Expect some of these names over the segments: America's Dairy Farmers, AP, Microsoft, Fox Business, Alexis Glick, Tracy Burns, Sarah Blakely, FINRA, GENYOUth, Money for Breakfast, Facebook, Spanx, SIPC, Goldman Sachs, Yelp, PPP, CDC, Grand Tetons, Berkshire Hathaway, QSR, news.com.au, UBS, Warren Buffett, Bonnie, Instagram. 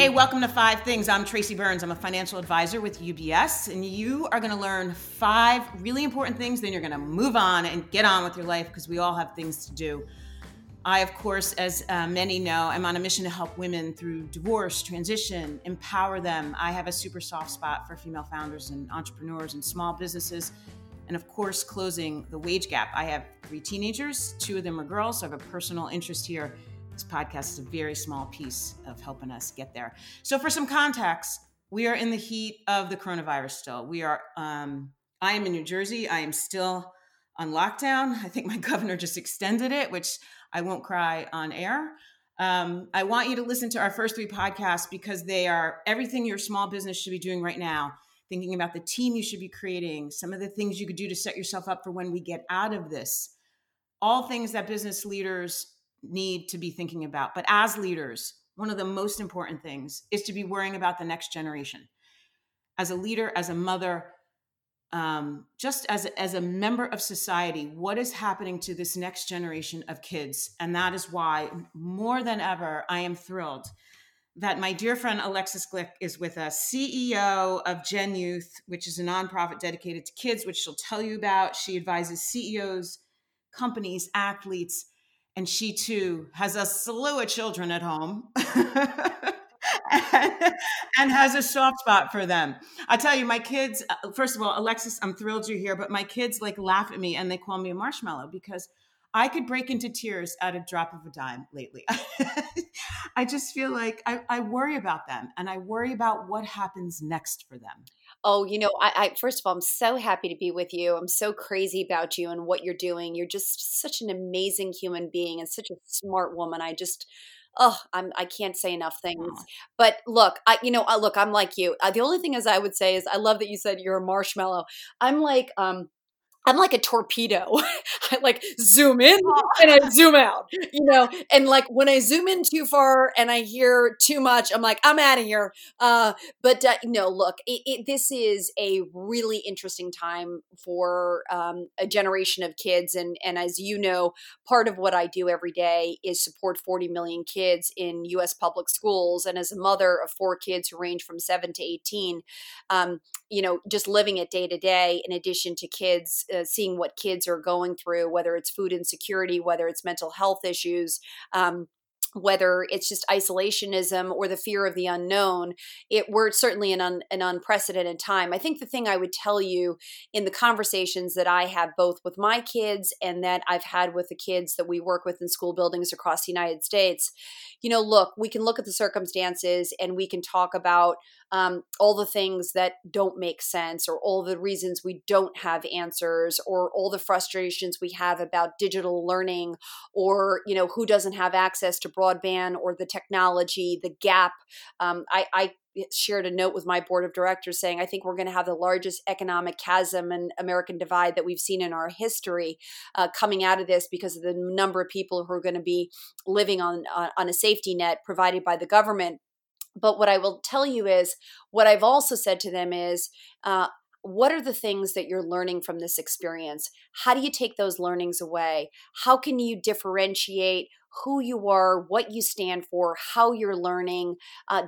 Hey, welcome to 5 Things. I'm Tracy Burns. I'm a financial advisor with UBS, and you are going to learn 5 really important things. Then you're going to move on and get on with your life because we all have things to do. I, of course, as many know, I'm on a mission to help women through divorce, transition, empower them. I have a super soft spot for female founders and entrepreneurs and small businesses. And of course, closing the wage gap. I have 3 teenagers, 2 of them are girls, so I have a personal interest here. This podcast is a very small piece of helping us get there. So for some context, we are in the heat of the coronavirus still. We are, I am in New Jersey. I am still on lockdown. I think my governor just extended it, which I won't cry on air. I want you to listen to our first 3 podcasts because they are everything your small business should be doing right now, thinking about the team you should be creating, some of the things you could do to set yourself up for when we get out of this, all things that business leaders need to be thinking about. But as leaders, one of the most important things is to be worrying about the next generation. As a leader, as a mother, just as a member of society, what is happening to this next generation of kids? And that is why, more than ever, I am thrilled that my dear friend Alexis Glick is with us, CEO of GENYOUth, which is a nonprofit dedicated to kids, which she'll tell you about. She advises CEOs, companies, athletes, and she, too, has a slew of children at home and has a soft spot for them. I tell you, my kids, first of all, Alexis, I'm thrilled you're here, but my kids like laugh at me and they call me a marshmallow because I could break into tears at a drop of a dime lately. I just feel like I worry about them and I worry about what happens next for them. Oh, you know, I first of all, I'm so happy to be with you. I'm so crazy about you and what you're doing. You're just such an amazing human being and such a smart woman. I can't say enough things. Aww. But look, look, I'm like you. The only thing is I would say is I love that you said you're a marshmallow. I'm like a torpedo. I like zoom in and I zoom out, you know, and like when I zoom in too far and I hear too much, I'm like, I'm out of here. No, look, this is a really interesting time for a generation of kids. And as you know, part of what I do every day is support 40 million kids in U.S. public schools. And as a mother of 4 kids who range from 7 to 18, just living it day to day, in addition to kids, seeing what kids are going through, whether it's food insecurity, whether it's mental health issues, whether it's just isolationism or the fear of the unknown, we're certainly in an unprecedented time. I think the thing I would tell you in the conversations that I have both with my kids and that I've had with the kids that we work with in school buildings across the United States, you know, look, we can look at the circumstances and we can talk about all the things that don't make sense or all the reasons we don't have answers or all the frustrations we have about digital learning or, you know, who doesn't have access to broadband or the technology, the gap. I shared a note with my board of directors saying, I think we're going to have the largest economic chasm and American divide that we've seen in our history coming out of this because of the number of people who are going to be living on a safety net provided by the government. But what I will tell you is, what I've also said to them is, what are the things that you're learning from this experience? How do you take those learnings away? How can you differentiate who you are, what you stand for, how you're learning,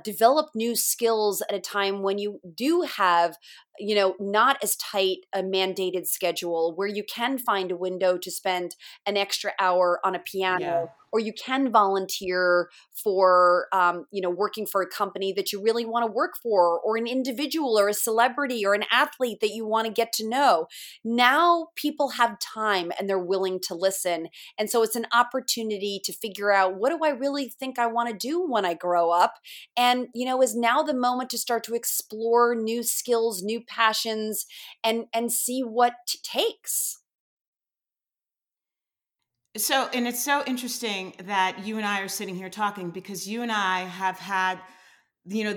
develop new skills at a time when you do have, you know, not as tight a mandated schedule where you can find a window to spend an extra hour on a piano. Yeah. Or you can volunteer for, working for a company that you really want to work for, or an individual or a celebrity or an athlete that you want to get to know. Now people have time and they're willing to listen. And so it's an opportunity to figure out, what do I really think I want to do when I grow up? And, you know, is now the moment to start to explore new skills, new passions, and see what it takes. So, and it's so interesting that you and I are sitting here talking because you and I have had, you know,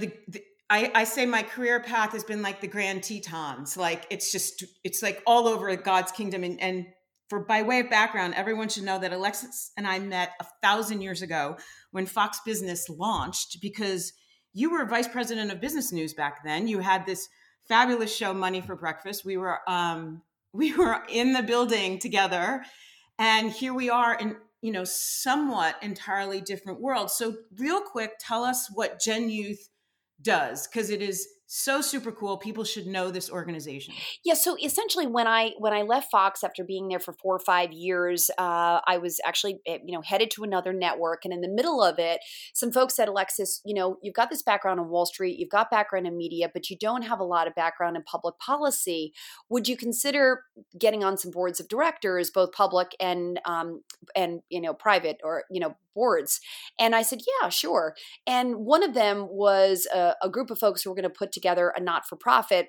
I say my career path has been like the Grand Tetons. Like, it's like all over God's kingdom. And for, by way of background, everyone should know that Alexis and I met 1,000 years ago when Fox Business launched, because you were vice president of business news back then. You had this fabulous show, Money for Breakfast. We were in the building together. And here we are in you know, somewhat entirely different world. So real quick, tell us what GENYOUth does, because it is so super cool. People should know this organization. Yeah. So essentially when I left Fox after being there for 4 or 5 years, I was actually, headed to another network. And in the middle of it, some folks said, Alexis, you've got this background on Wall Street, you've got background in media, but you don't have a lot of background in public policy. Would you consider getting on some boards of directors, both public and private or, boards? And I said, yeah, sure. And one of them was a group of folks who were going to put together a not-for-profit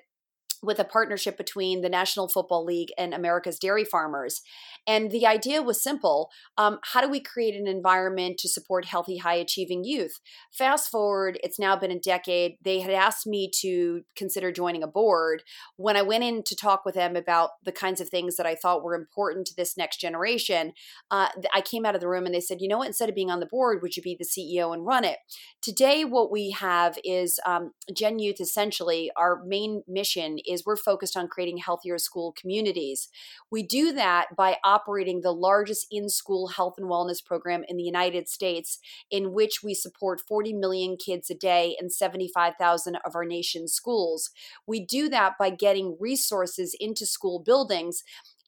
with a partnership between the National Football League and America's Dairy Farmers. And the idea was simple. How do we create an environment to support healthy, high-achieving youth? Fast forward, it's now been a decade. They had asked me to consider joining a board. When I went in to talk with them about the kinds of things that I thought were important to this next generation, I came out of the room and they said, you know what, instead of being on the board, would you be the CEO and run it? Today, what we have is GENYOUth, essentially, our main mission is we're focused on creating healthier school communities. We do that by operating the largest in-school health and wellness program in the United States, in which we support 40 million kids a day in 75,000 of our nation's schools. We do that by getting resources into school buildings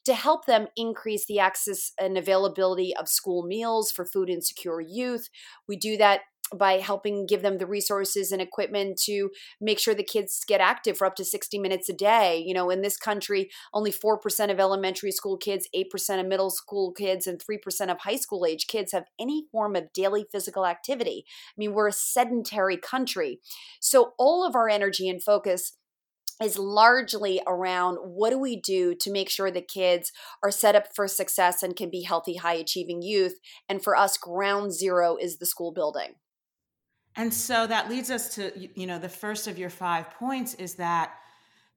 to help them increase the access and availability of school meals for food insecure youth. We do that by helping give them the resources and equipment to make sure the kids get active for up to 60 minutes a day. In this country, only 4% of elementary school kids, 8% of middle school kids, and 3% of high school age kids have any form of daily physical activity. I mean, we're a sedentary country. So all of our energy and focus is largely around what do we do to make sure that kids are set up for success and can be healthy, high-achieving youth. And for us, ground zero is the school building. And so that leads us to, the first of your 5 points is that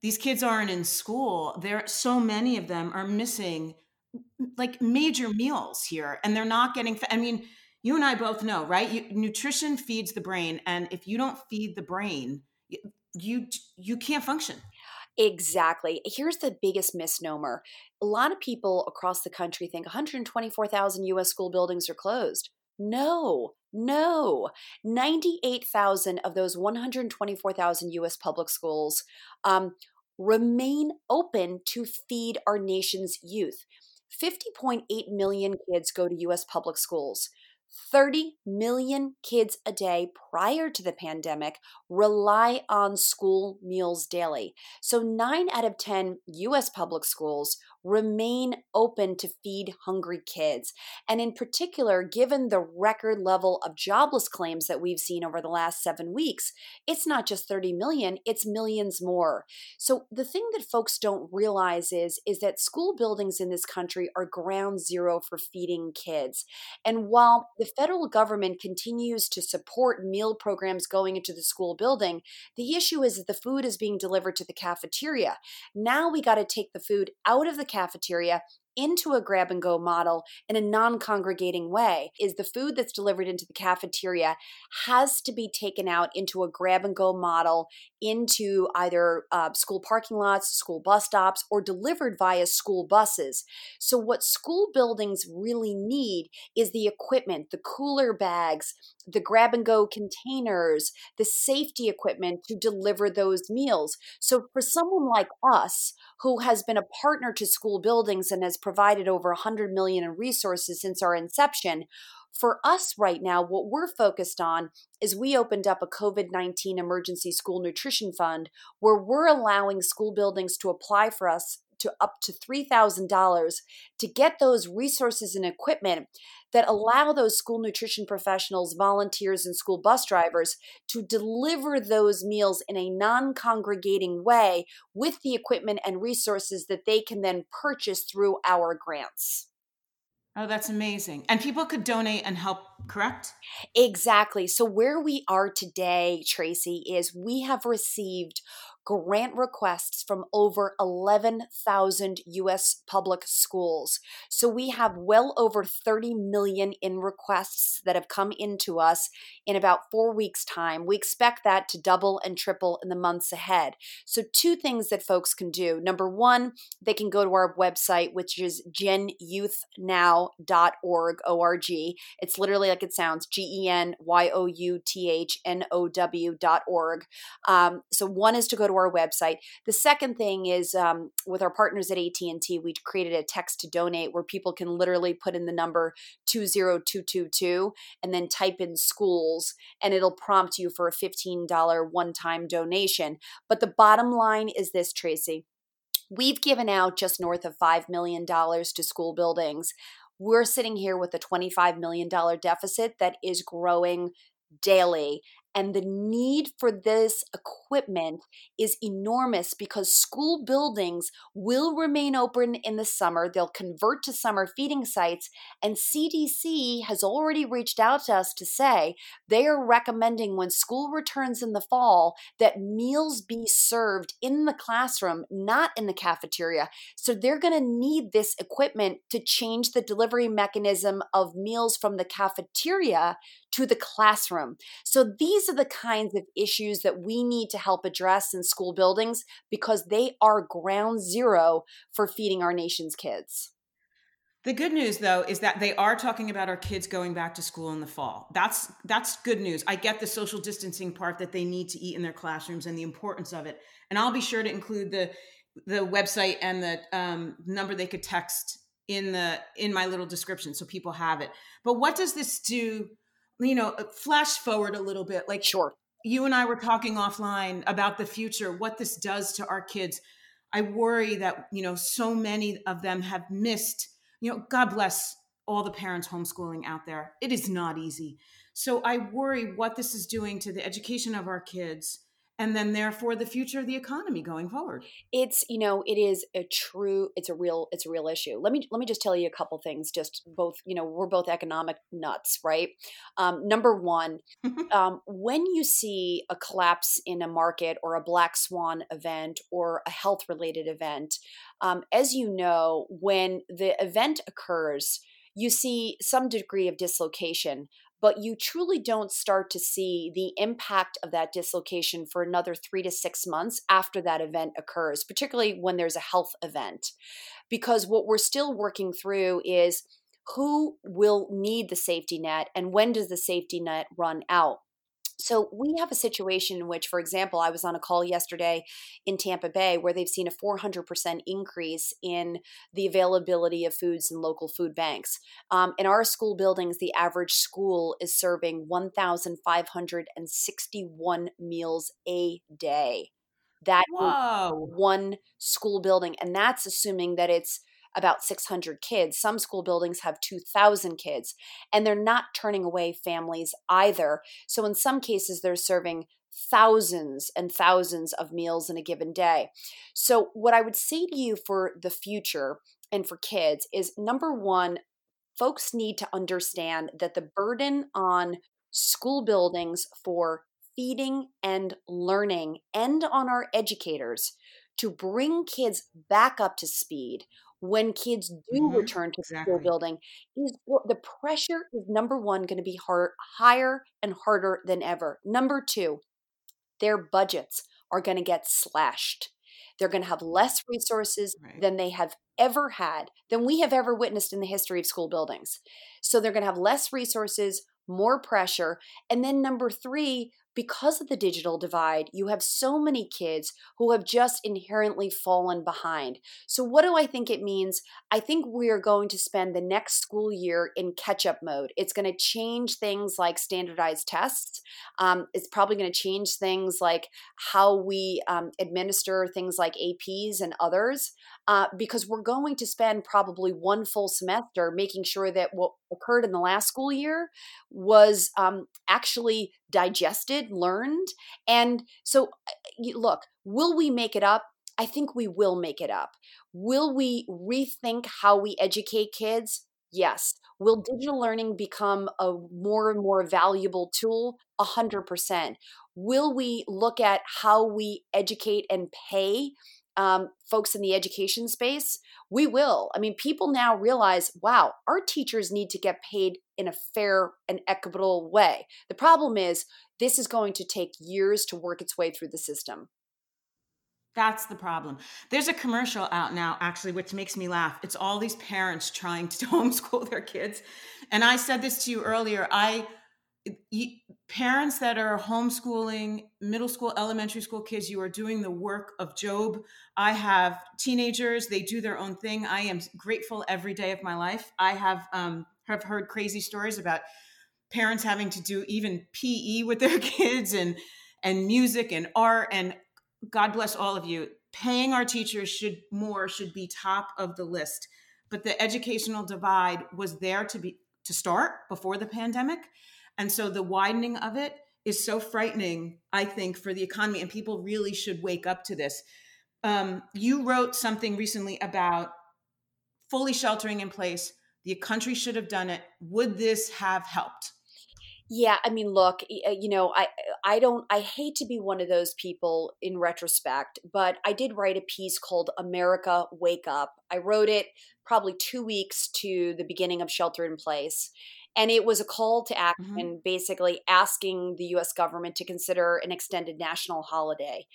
these kids aren't in school. So many of them are missing like major meals here, and they're not getting, you and I both know, right? Nutrition feeds the brain. And if you don't feed the brain, you can't function. Exactly. Here's the biggest misnomer. A lot of people across the country think 124,000 U.S. school buildings are closed. No, 98,000 of those 124,000 U.S. public schools remain open to feed our nation's youth. 50.8 million kids go to U.S. public schools. 30 million kids a day prior to the pandemic rely on school meals daily. So 9 out of 10 U.S. public schools remain open to feed hungry kids. And in particular, given the record level of jobless claims that we've seen over the last 7 weeks, it's not just 30 million, it's millions more. So the thing that folks don't realize is that school buildings in this country are ground zero for feeding kids. And while the federal government continues to support meal programs going into the school building, the issue is that the food is being delivered to the cafeteria. Now we got to take the food out of the cafeteria into a grab-and-go model in a non-congregating way. Is the food that's delivered into the cafeteria has to be taken out into a grab-and-go model into either school parking lots, school bus stops, or delivered via school buses. So what school buildings really need is the equipment, the cooler bags, the grab-and-go containers, the safety equipment to deliver those meals. So for someone like us, who has been a partner to school buildings and has provided over 100 million in resources since our inception, for us right now, what we're focused on is we opened up a COVID-19 emergency school nutrition fund where we're allowing school buildings to apply for us to up to $3,000 to get those resources and equipment that allow those school nutrition professionals, volunteers, and school bus drivers to deliver those meals in a non-congregating way with the equipment and resources that they can then purchase through our grants. Oh, that's amazing. And people could donate and help correct? Exactly. So where we are today, Tracy, is we have received grant requests from over 11,000 U.S. public schools. So we have well over 30 million in requests that have come into us in about 4 weeks' time. We expect that to double and triple in the months ahead. So two things that folks can do. Number one, they can go to our website, which is genyouthnow.org, O-R-G. It's literally like it sounds, GENYOUTHNOW.org. So one is to go to our website. The second thing is with our partners at AT&T, we created a text to donate where people can literally put in the number 20222 and then type in schools, and it'll prompt you for a $15 one-time donation. But the bottom line is this, Tracy. We've given out just north of $5 million to school buildings. We're sitting here with a $25 million deficit that is growing daily. And the need for this equipment is enormous because school buildings will remain open in the summer. They'll convert to summer feeding sites. And CDC has already reached out to us to say they are recommending when school returns in the fall that meals be served in the classroom, not in the cafeteria. So they're going to need this equipment to change the delivery mechanism of meals from the cafeteria to the classroom. So these are the kinds of issues that we need to help address in school buildings because they are ground zero for feeding our nation's kids. The good news, though, is that they are talking about our kids going back to school in the fall. That's good news. I get the social distancing part that they need to eat in their classrooms and the importance of it. And I'll be sure to include the website and the number they could text in my little description so people have it. But what does this do? You know, flash forward a little bit, like sure. You and I were talking offline about the future, what this does to our kids. I worry that, you know, so many of them have missed, you know, God bless all the parents homeschooling out there. It is not easy. So I worry what this is doing to the education of our kids. And then therefore the future of the economy going forward. It's, you know, it is a true, it's a real issue. Let me just tell you a couple things, just both, you know, we're both economic nuts, right? Number one, when you see a collapse in a market or a black swan event or a health related event, as you know, when the event occurs, you see some degree of dislocation, but you truly don't start to see the impact of that dislocation for another 3 to 6 months after that event occurs, particularly when there's a health event. Because what we're still working through is who will need the safety net and when does the safety net run out? So we have a situation in which, for example, I was on a call yesterday in Tampa Bay where they've seen a 400% increase in the availability of foods in local food banks. In our school buildings, the average school is serving 1,561 meals a day. That Whoa. Is one school building. And that's assuming that it's about 600 kids. Some school buildings have 2,000 kids, and they're not turning away families either. So in some cases, they're serving thousands and thousands of meals in a given day. So what I would say to you for the future and for kids is, number one, folks need to understand that the burden on school buildings for feeding and learning and on our educators to bring kids back up to speed when kids do return to the school building, the pressure is, number one, going to be higher and harder than ever. Number two, their budgets are going to get slashed. They're going to have less resources than they have ever had, than we have ever witnessed in the history of school buildings. So they're going to have less resources, more pressure. And then number three, because of the digital divide, you have so many kids who have just inherently fallen behind. So what do I think it means? I think we are going to spend the next school year in catch-up mode. It's going to change things like standardized tests. It's probably going to change things like how we administer things like APs and others, because we're going to spend probably one full semester making sure that what occurred in the last school year was actually digested, learned. And so look, will we make it up? I think we will make it up. Will we rethink how we educate kids? Yes. Will digital learning become a more and more valuable tool? 100%. Will we look at how we educate and pay folks in the education space? We will. I mean, people now realize, wow, our teachers need to get paid in a fair and equitable way. The problem is this is going to take years to work its way through the system. That's the problem. There's a commercial out now, actually, which makes me laugh. It's all these parents trying to homeschool their kids. And I said this to you earlier. Parents that are homeschooling middle school, elementary school kids, you are doing the work of Job. I have teenagers. They do their own thing. I am grateful every day of my life. I have heard crazy stories about parents having to do even PE with their kids and music and art, and God bless all of you. Paying our teachers should be top of the list. But the educational divide was there to start before the pandemic. And so the widening of it is so frightening, I think, for the economy, and people really should wake up to this. You wrote something recently about fully sheltering in place. The country should have done it. Would this have helped? Yeah, I mean, look, you know, I hate to be one of those people in retrospect, but I did write a piece called America Wake Up. I wrote it probably 2 weeks to the beginning of shelter in place. And it was a call to action, mm-hmm. basically asking the U.S. government to consider an extended national holiday.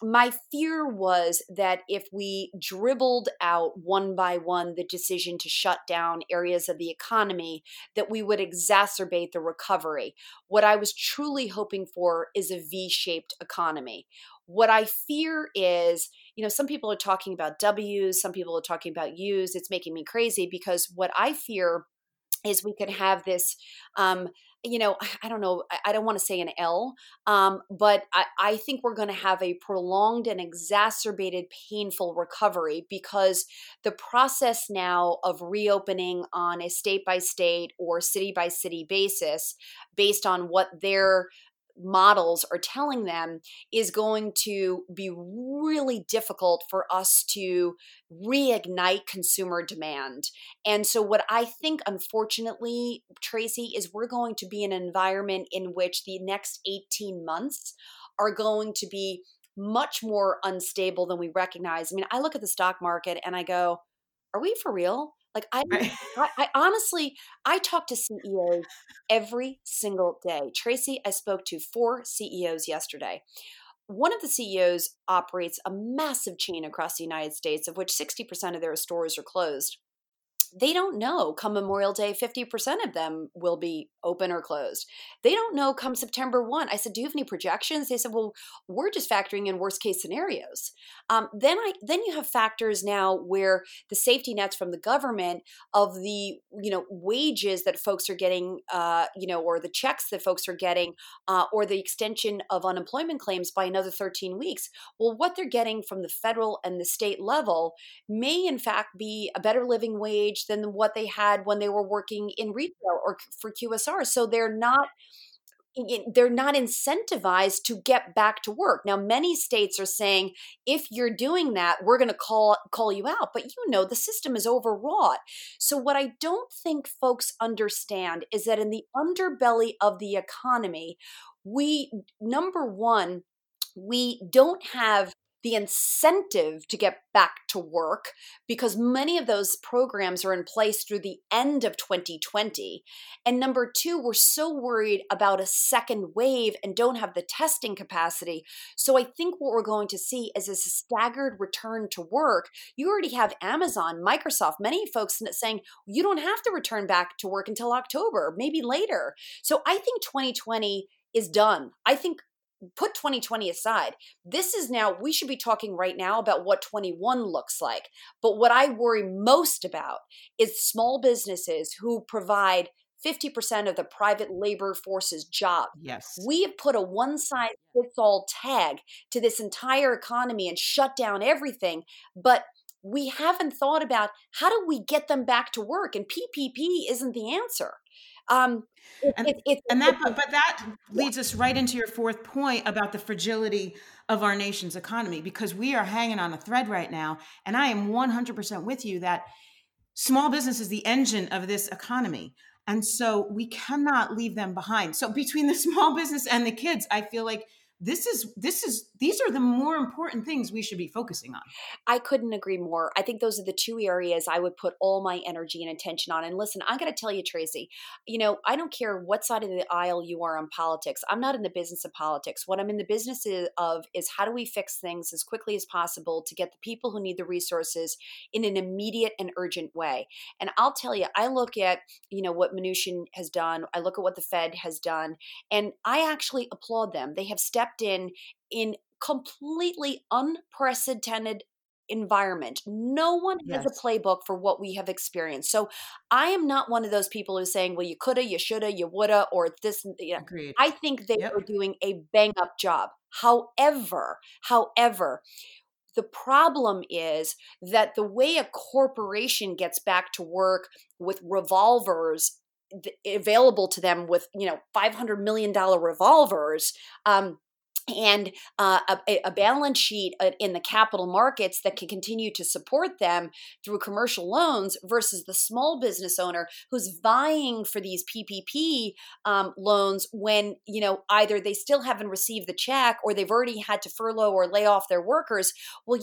My fear was that if we dribbled out one by one the decision to shut down areas of the economy, that we would exacerbate the recovery. What I was truly hoping for is a V-shaped economy. What I fear is, you know, some people are talking about W's, some people are talking about U's. It's making me crazy because what I fear is we could have this, you know, I don't know, I don't want to say an L, but I think we're going to have a prolonged and exacerbated painful recovery because the process now of reopening on a state by state or city by city basis, based on what their models are telling them, is going to be really difficult for us to reignite consumer demand. And so what I think, unfortunately, Tracy, is we're going to be in an environment in which the next 18 months are going to be much more unstable than we recognize. I mean, I look at the stock market and I go, are we for real? Like I honestly, I talk to CEOs every single day. Tracy, I spoke to 4 CEOs yesterday. One of the CEOs operates a massive chain across the United States, of which 60% of their stores are closed. They don't know come Memorial Day, 50% of them will be open or closed. They don't know come September 1. I said, do you have any projections? They said, well, we're just factoring in worst case scenarios. Then you have factors now where the safety nets from the government of the, you know, wages that folks are getting, you know, or the checks that folks are getting, or the extension of unemployment claims by another 13 weeks. Well, what they're getting from the federal and the state level may in fact be a better living wage than what they had when they were working in retail or for QSR. So they're not incentivized to get back to work. Now, many states are saying, if you're doing that, we're going to call you out. But, you know, the system is overwrought. So what I don't think folks understand is that in the underbelly of the economy, we don't have the incentive to get back to work because many of those programs are in place through the end of 2020. And number 2, we're so worried about a second wave and don't have the testing capacity. So I think what we're going to see is a staggered return to work. You already have Amazon, Microsoft, many folks saying you don't have to return back to work until October, maybe later. So I think 2020 is done. I think put 2020 aside. This is now, we should be talking right now about what 21 looks like. But what I worry most about is small businesses who provide 50% of the private labor force's job. Yes. We have put a one-size-fits-all tag to this entire economy and shut down everything. But we haven't thought about how do we get them back to work? And PPP isn't the answer. That leads us right into your 4th point about the fragility of our nation's economy, because we are hanging on a thread right now. And I am 100% with you that small business is the engine of this economy. And so we cannot leave them behind. So between the small business and the kids, I feel like these are the more important things we should be focusing on. I couldn't agree more. I think those are the two areas I would put all my energy and attention on. And listen, I'm going to tell you, Tracy, I don't care what side of the aisle you are on politics. I'm not in the business of politics. What I'm in the business of is how do we fix things as quickly as possible to get the people who need the resources in an immediate and urgent way. And I'll tell you, I look at, what Mnuchin has done. I look at what the Fed has done, and I actually applaud them. They have stepped in completely unprecedented environment. No one has a playbook for what we have experienced. So I am not one of those people who's saying, well, you coulda, you shoulda, you woulda, or this. Agreed. I think they are doing a bang up job. However, the problem is that the way a corporation gets back to work with revolvers available to them with, $500 million revolvers, and a balance sheet in the capital markets that can continue to support them through commercial loans versus the small business owner who's vying for these PPP loans when, either they still haven't received the check or they've already had to furlough or lay off their workers. Well,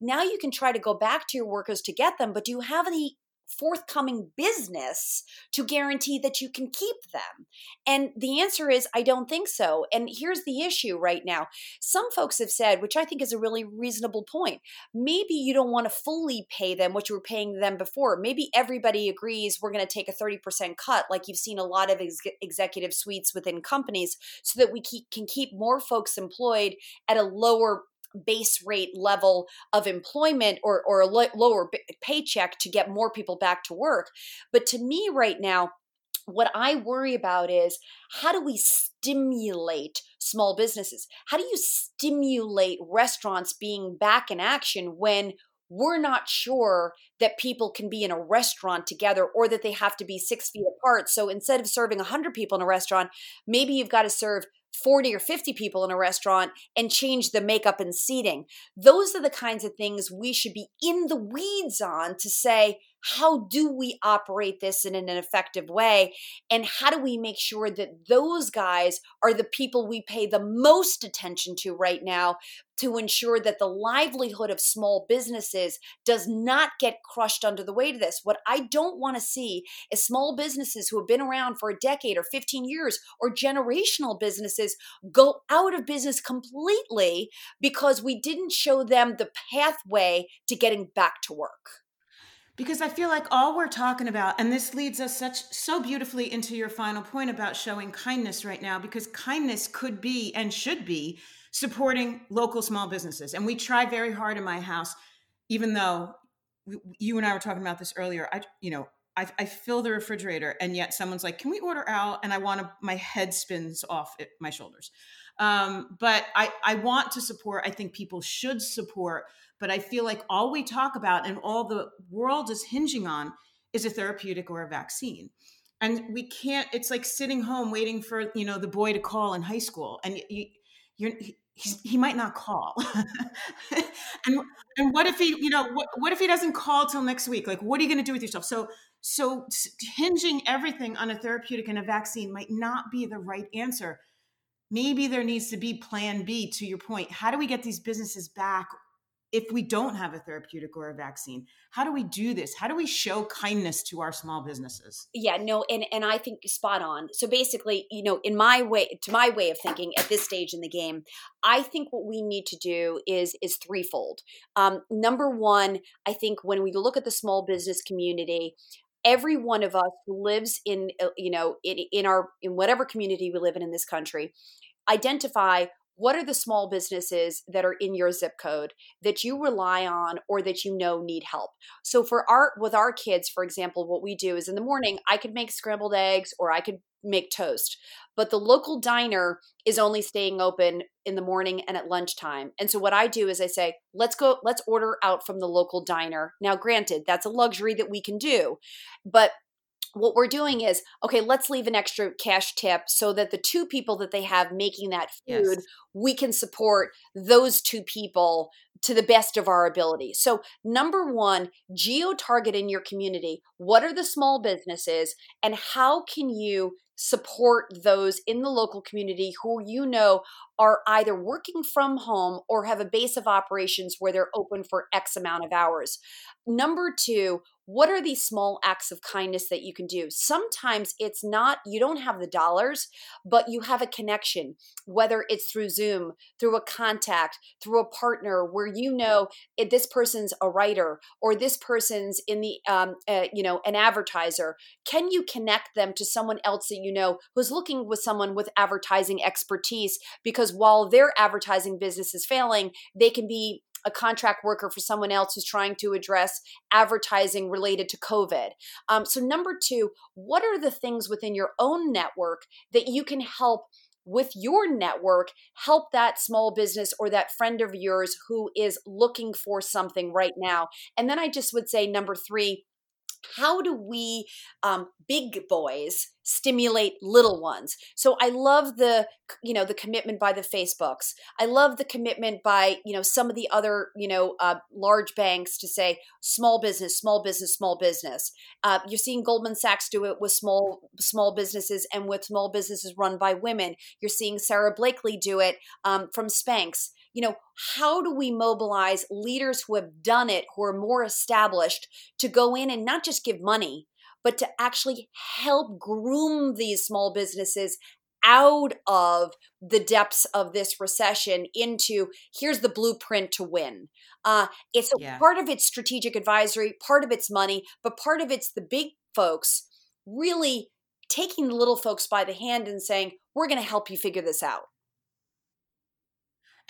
now you can try to go back to your workers to get them, but do you have any forthcoming business to guarantee that you can keep them? And the answer is, I don't think so. And here's the issue right now. Some folks have said, which I think is a really reasonable point, maybe you don't want to fully pay them what you were paying them before. Maybe everybody agrees we're going to take a 30% cut, like you've seen a lot of executive suites within companies, so that we can keep more folks employed at a lower base rate level of employment or a lower paycheck to get more people back to work. But to me right now, what I worry about is, how do we stimulate small businesses? How do you stimulate restaurants being back in action when we're not sure that people can be in a restaurant together, or that they have to be 6 feet apart? So instead of serving 100 people in a restaurant, maybe you've got to serve 40 or 50 people in a restaurant and change the makeup and seating. Those are the kinds of things we should be in the weeds on to say, how do we operate this in an effective way? And how do we make sure that those guys are the people we pay the most attention to right now to ensure that the livelihood of small businesses does not get crushed under the weight of this? What I don't want to see is small businesses who have been around for a decade or 15 years or generational businesses go out of business completely because we didn't show them the pathway to getting back to work. Because I feel like all we're talking about, and this leads us so beautifully into your final point about showing kindness right now, because kindness could be and should be supporting local small businesses. And we try very hard in my house, even though you and I were talking about this earlier. I fill the refrigerator, and yet someone's like, "Can we order out?" And I want to. My head spins off my shoulders. But I want to support. I think people should support. But I feel like all we talk about and all the world is hinging on is a therapeutic or a vaccine. And we can't, it's like sitting home waiting for, the boy to call in high school, and he might not call. and what if he, what if he doesn't call till next week? Like, what are you going to do with yourself? So hinging everything on a therapeutic and a vaccine might not be the right answer. Maybe there needs to be plan B, to your point. How do we get these businesses back if we don't have a therapeutic or a vaccine? How do we do this? How do we show kindness to our small businesses? Yeah, no, and I think spot on. So basically, my way of thinking at this stage in the game, I think what we need to do is threefold. Number one, I think when we look at the small business community, every one of us lives in whatever community we live in this country. Identify what are the small businesses that are in your zip code that you rely on or that need help. So with our kids, for example, what we do is in the morning, I could make scrambled eggs or I could make toast, but the local diner is only staying open in the morning and at lunchtime. And so what I do is I say, let's order out from the local diner. Now, granted, that's a luxury that we can do, but what we're doing is, okay, let's leave an extra cash tip so that the two people that they have making that food, yes, we can support those two people to the best of our ability. So number one, geo-target in your community. What are the small businesses and how can you support those in the local community who you know are either working from home or have a base of operations where they're open for X amount of hours? Number two, what are these small acts of kindness that you can do? Sometimes it's not, you don't have the dollars, but you have a connection, whether it's through Zoom, through a contact, through a partner where you know if this person's a writer or this person's in the, an advertiser. Can you connect them to someone else that you know who's looking with someone with advertising expertise? Because while their advertising business is failing, they can be a contract worker for someone else who's trying to address advertising related to COVID. So number two, what are the things within your own network that you can help with your network, help that small business or that friend of yours who is looking for something right now? And then I just would say number three, how do we, big boys, stimulate little ones? So I love the commitment by the Facebooks. I love the commitment by, some of the other, large banks to say small business, small business, small business. You're seeing Goldman Sachs do it with small businesses and with small businesses run by women. You're seeing Sarah Blakely do it from Spanx. How do we mobilize leaders who have done it, who are more established, to go in and not just give money, but to actually help groom these small businesses out of the depths of this recession into here's the blueprint to win. Part of it's strategic advisory, part of it's money, but part of it's the big folks really taking the little folks by the hand and saying, we're going to help you figure this out.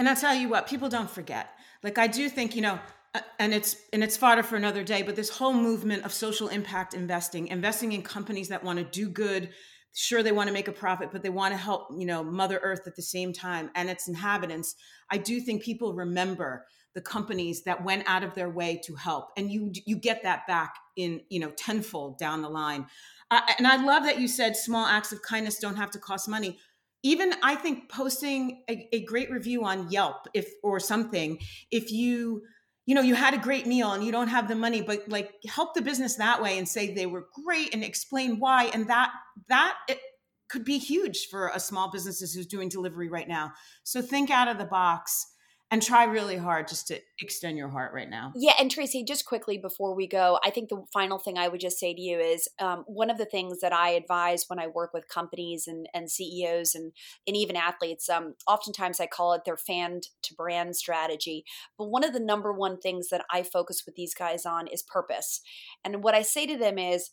And I'll tell you what, people don't forget. Like I do think, and it's fodder for another day, but this whole movement of social impact investing in companies that want to do good, sure, they want to make a profit, but they want to help, Mother Earth at the same time and its inhabitants. I do think people remember the companies that went out of their way to help. And you get that back in, tenfold down the line. And I love that you said small acts of kindness don't have to cost money. Even I think posting a great review on Yelp if you had a great meal and you don't have the money, but like help the business that way and say they were great and explain why. And that it could be huge for a small business who's doing delivery right now. So think out of the box and try really hard just to extend your heart right now. Yeah. And Tracy, just quickly before we go, I think the final thing I would just say to you is one of the things that I advise when I work with companies and CEOs and even athletes, oftentimes I call it their fan to brand strategy. But one of the number one things that I focus with these guys on is purpose. And what I say to them is,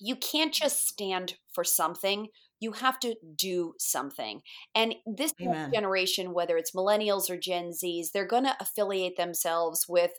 you can't just stand for something. You have to do something. And this generation, whether it's millennials or Gen Zs, they're going to affiliate themselves with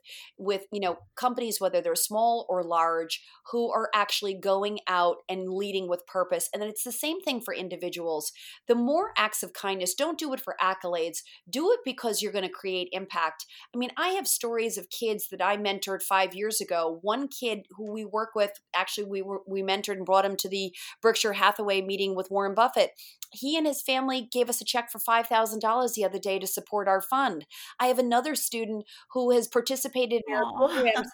companies, whether they're small or large, who are actually going out and leading with purpose. And then it's the same thing for individuals. The more acts of kindness, don't do it for accolades. Do it because you're going to create impact. I mean, I have stories of kids that I mentored 5 years ago. One kid who we work with, actually we mentored and brought him to the Berkshire Hathaway meeting with Warren Buffett. He and his family gave us a check for $5,000 the other day to support our fund. I have another student who has participated in our programs.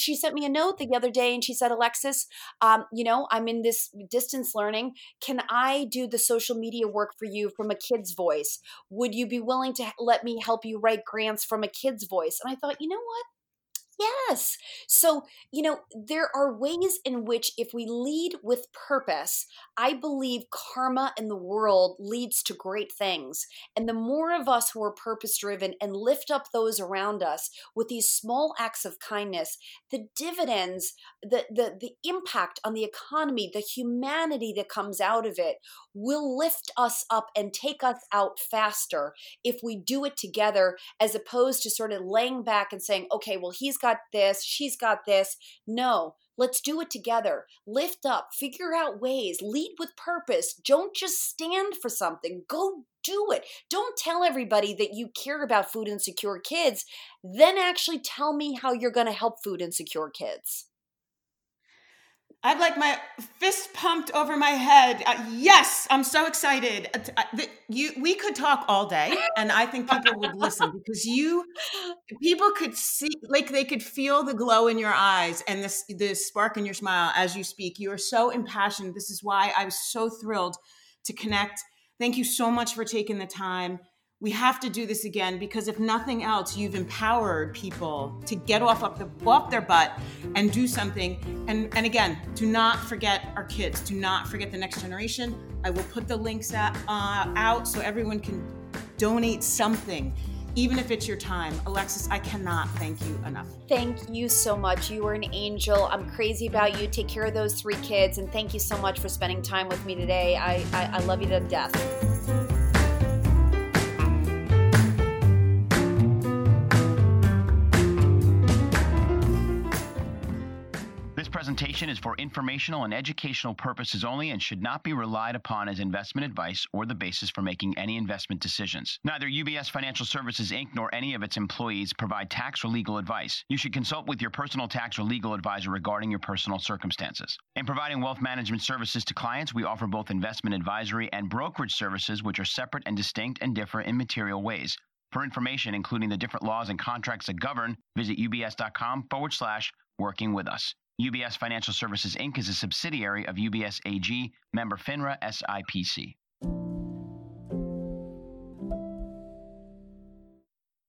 She sent me a note the other day and she said, Alexis, I'm in this distance learning. Can I do the social media work for you from a kid's voice? Would you be willing to let me help you write grants from a kid's voice? And I thought, you know what? Yes. So, there are ways in which if we lead with purpose, I believe karma in the world leads to great things. And the more of us who are purpose-driven and lift up those around us with these small acts of kindness, the dividends, the impact on the economy, the humanity that comes out of it will lift us up and take us out faster if we do it together, as opposed to sort of laying back and saying, okay, well, he's got this, she's got this. No, let's do it together. Lift up, figure out ways, lead with purpose. Don't just stand for something. Go do it. Don't tell everybody that you care about food insecure kids. Then actually tell me how you're going to help food insecure kids. I'd like my fist pumped over my head. Yes, I'm so excited. We could talk all day, and I think people would listen because people could see, like they could feel the glow in your eyes and the spark in your smile as you speak. You are so impassioned. This is why I was so thrilled to connect. Thank you so much for taking the time. We have to do this again because if nothing else, you've empowered people to get off their butt and do something. And again, do not forget our kids. Do not forget the next generation. I will put the links out so everyone can donate something, even if it's your time. Alexis, I cannot thank you enough. Thank you so much. You were an angel. I'm crazy about you. Take care of those three kids. And thank you so much for spending time with me today. I love you to death. This presentation is for informational and educational purposes only and should not be relied upon as investment advice or the basis for making any investment decisions. Neither UBS Financial Services, Inc. nor any of its employees provide tax or legal advice. You should consult with your personal tax or legal advisor regarding your personal circumstances. In providing wealth management services to clients, we offer both investment advisory and brokerage services, which are separate and distinct and differ in material ways. For information, including the different laws and contracts that govern, visit ubs.com/working-with-us. UBS Financial Services, Inc. is a subsidiary of UBS AG, member FINRA SIPC.